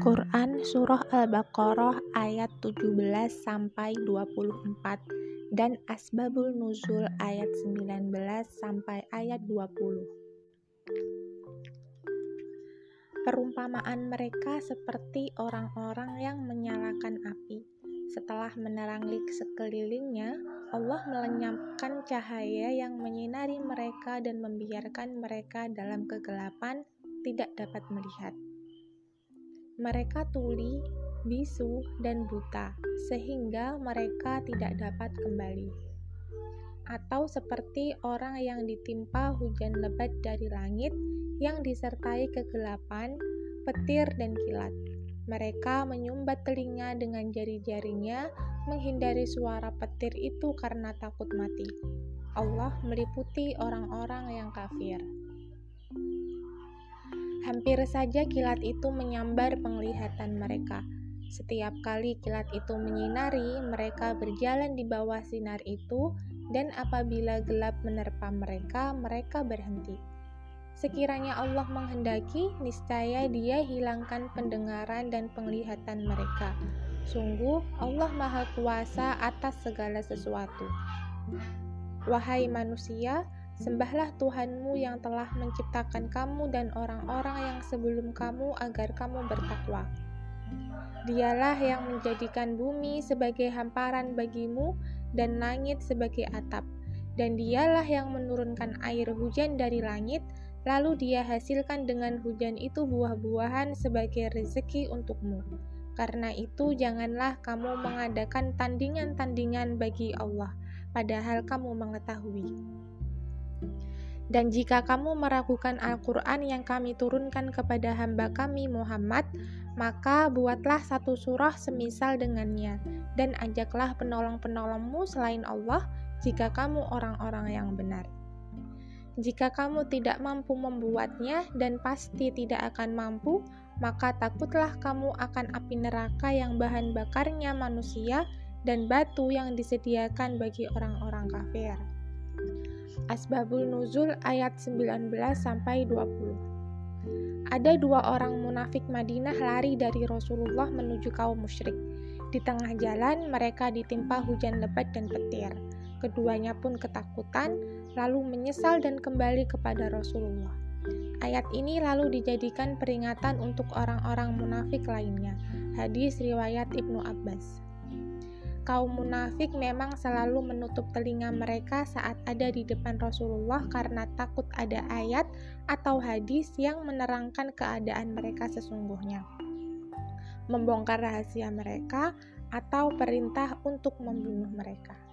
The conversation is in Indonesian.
Quran Surah Al-Baqarah ayat 17-24 dan Asbabul Nuzul ayat 19 sampai ayat 20. Perumpamaan mereka seperti orang-orang yang menyalakan api. Setelah menerangi sekelilingnya, Allah melenyapkan cahaya yang menyinari mereka dan membiarkan mereka dalam kegelapan, tidak dapat melihat. Mereka tuli, bisu, dan buta, sehingga mereka tidak dapat kembali. Atau seperti orang yang ditimpa hujan lebat dari langit yang disertai kegelapan, petir, dan kilat. Mereka menyumbat telinga dengan jari-jarinya, menghindari suara petir itu karena takut mati. Allah meliputi orang-orang yang kafir. Hampir saja kilat itu menyambar penglihatan mereka. Setiap kali kilat itu menyinari, mereka berjalan di bawah sinar itu, dan apabila gelap menerpa mereka, mereka berhenti. Sekiranya Allah menghendaki, niscaya Dia hilangkan pendengaran dan penglihatan mereka. Sungguh, Allah Maha Kuasa atas segala sesuatu. Wahai manusia, sembahlah Tuhanmu yang telah menciptakan kamu dan orang-orang yang sebelum kamu agar kamu bertakwa. Dialah yang menjadikan bumi sebagai hamparan bagimu dan langit sebagai atap. Dan Dialah yang menurunkan air hujan dari langit, lalu Dia hasilkan dengan hujan itu buah-buahan sebagai rezeki untukmu. Karena itu janganlah kamu mengadakan tandingan-tandingan bagi Allah, padahal kamu mengetahui. Dan jika kamu meragukan Al-Quran yang kami turunkan kepada hamba kami Muhammad, maka buatlah satu surah semisal dengannya, dan ajaklah penolong-penolongmu selain Allah jika kamu orang-orang yang benar. Jika kamu tidak mampu membuatnya dan pasti tidak akan mampu, maka takutlah kamu akan api neraka yang bahan bakarnya manusia dan batu yang disediakan bagi orang-orang kafir. Asbabul Nuzul ayat 19-20. Ada dua orang munafik Madinah lari dari Rasulullah menuju kaum musyrik. Di tengah jalan mereka ditimpa hujan lebat dan petir. Keduanya pun ketakutan, lalu menyesal dan kembali kepada Rasulullah. Ayat ini lalu dijadikan peringatan untuk orang-orang munafik lainnya. Hadis riwayat Ibnu Abbas. Kaum munafik memang selalu menutup telinga mereka saat ada di depan Rasulullah karena takut ada ayat atau hadis yang menerangkan keadaan mereka sesungguhnya, membongkar rahasia mereka, atau perintah untuk membunuh mereka.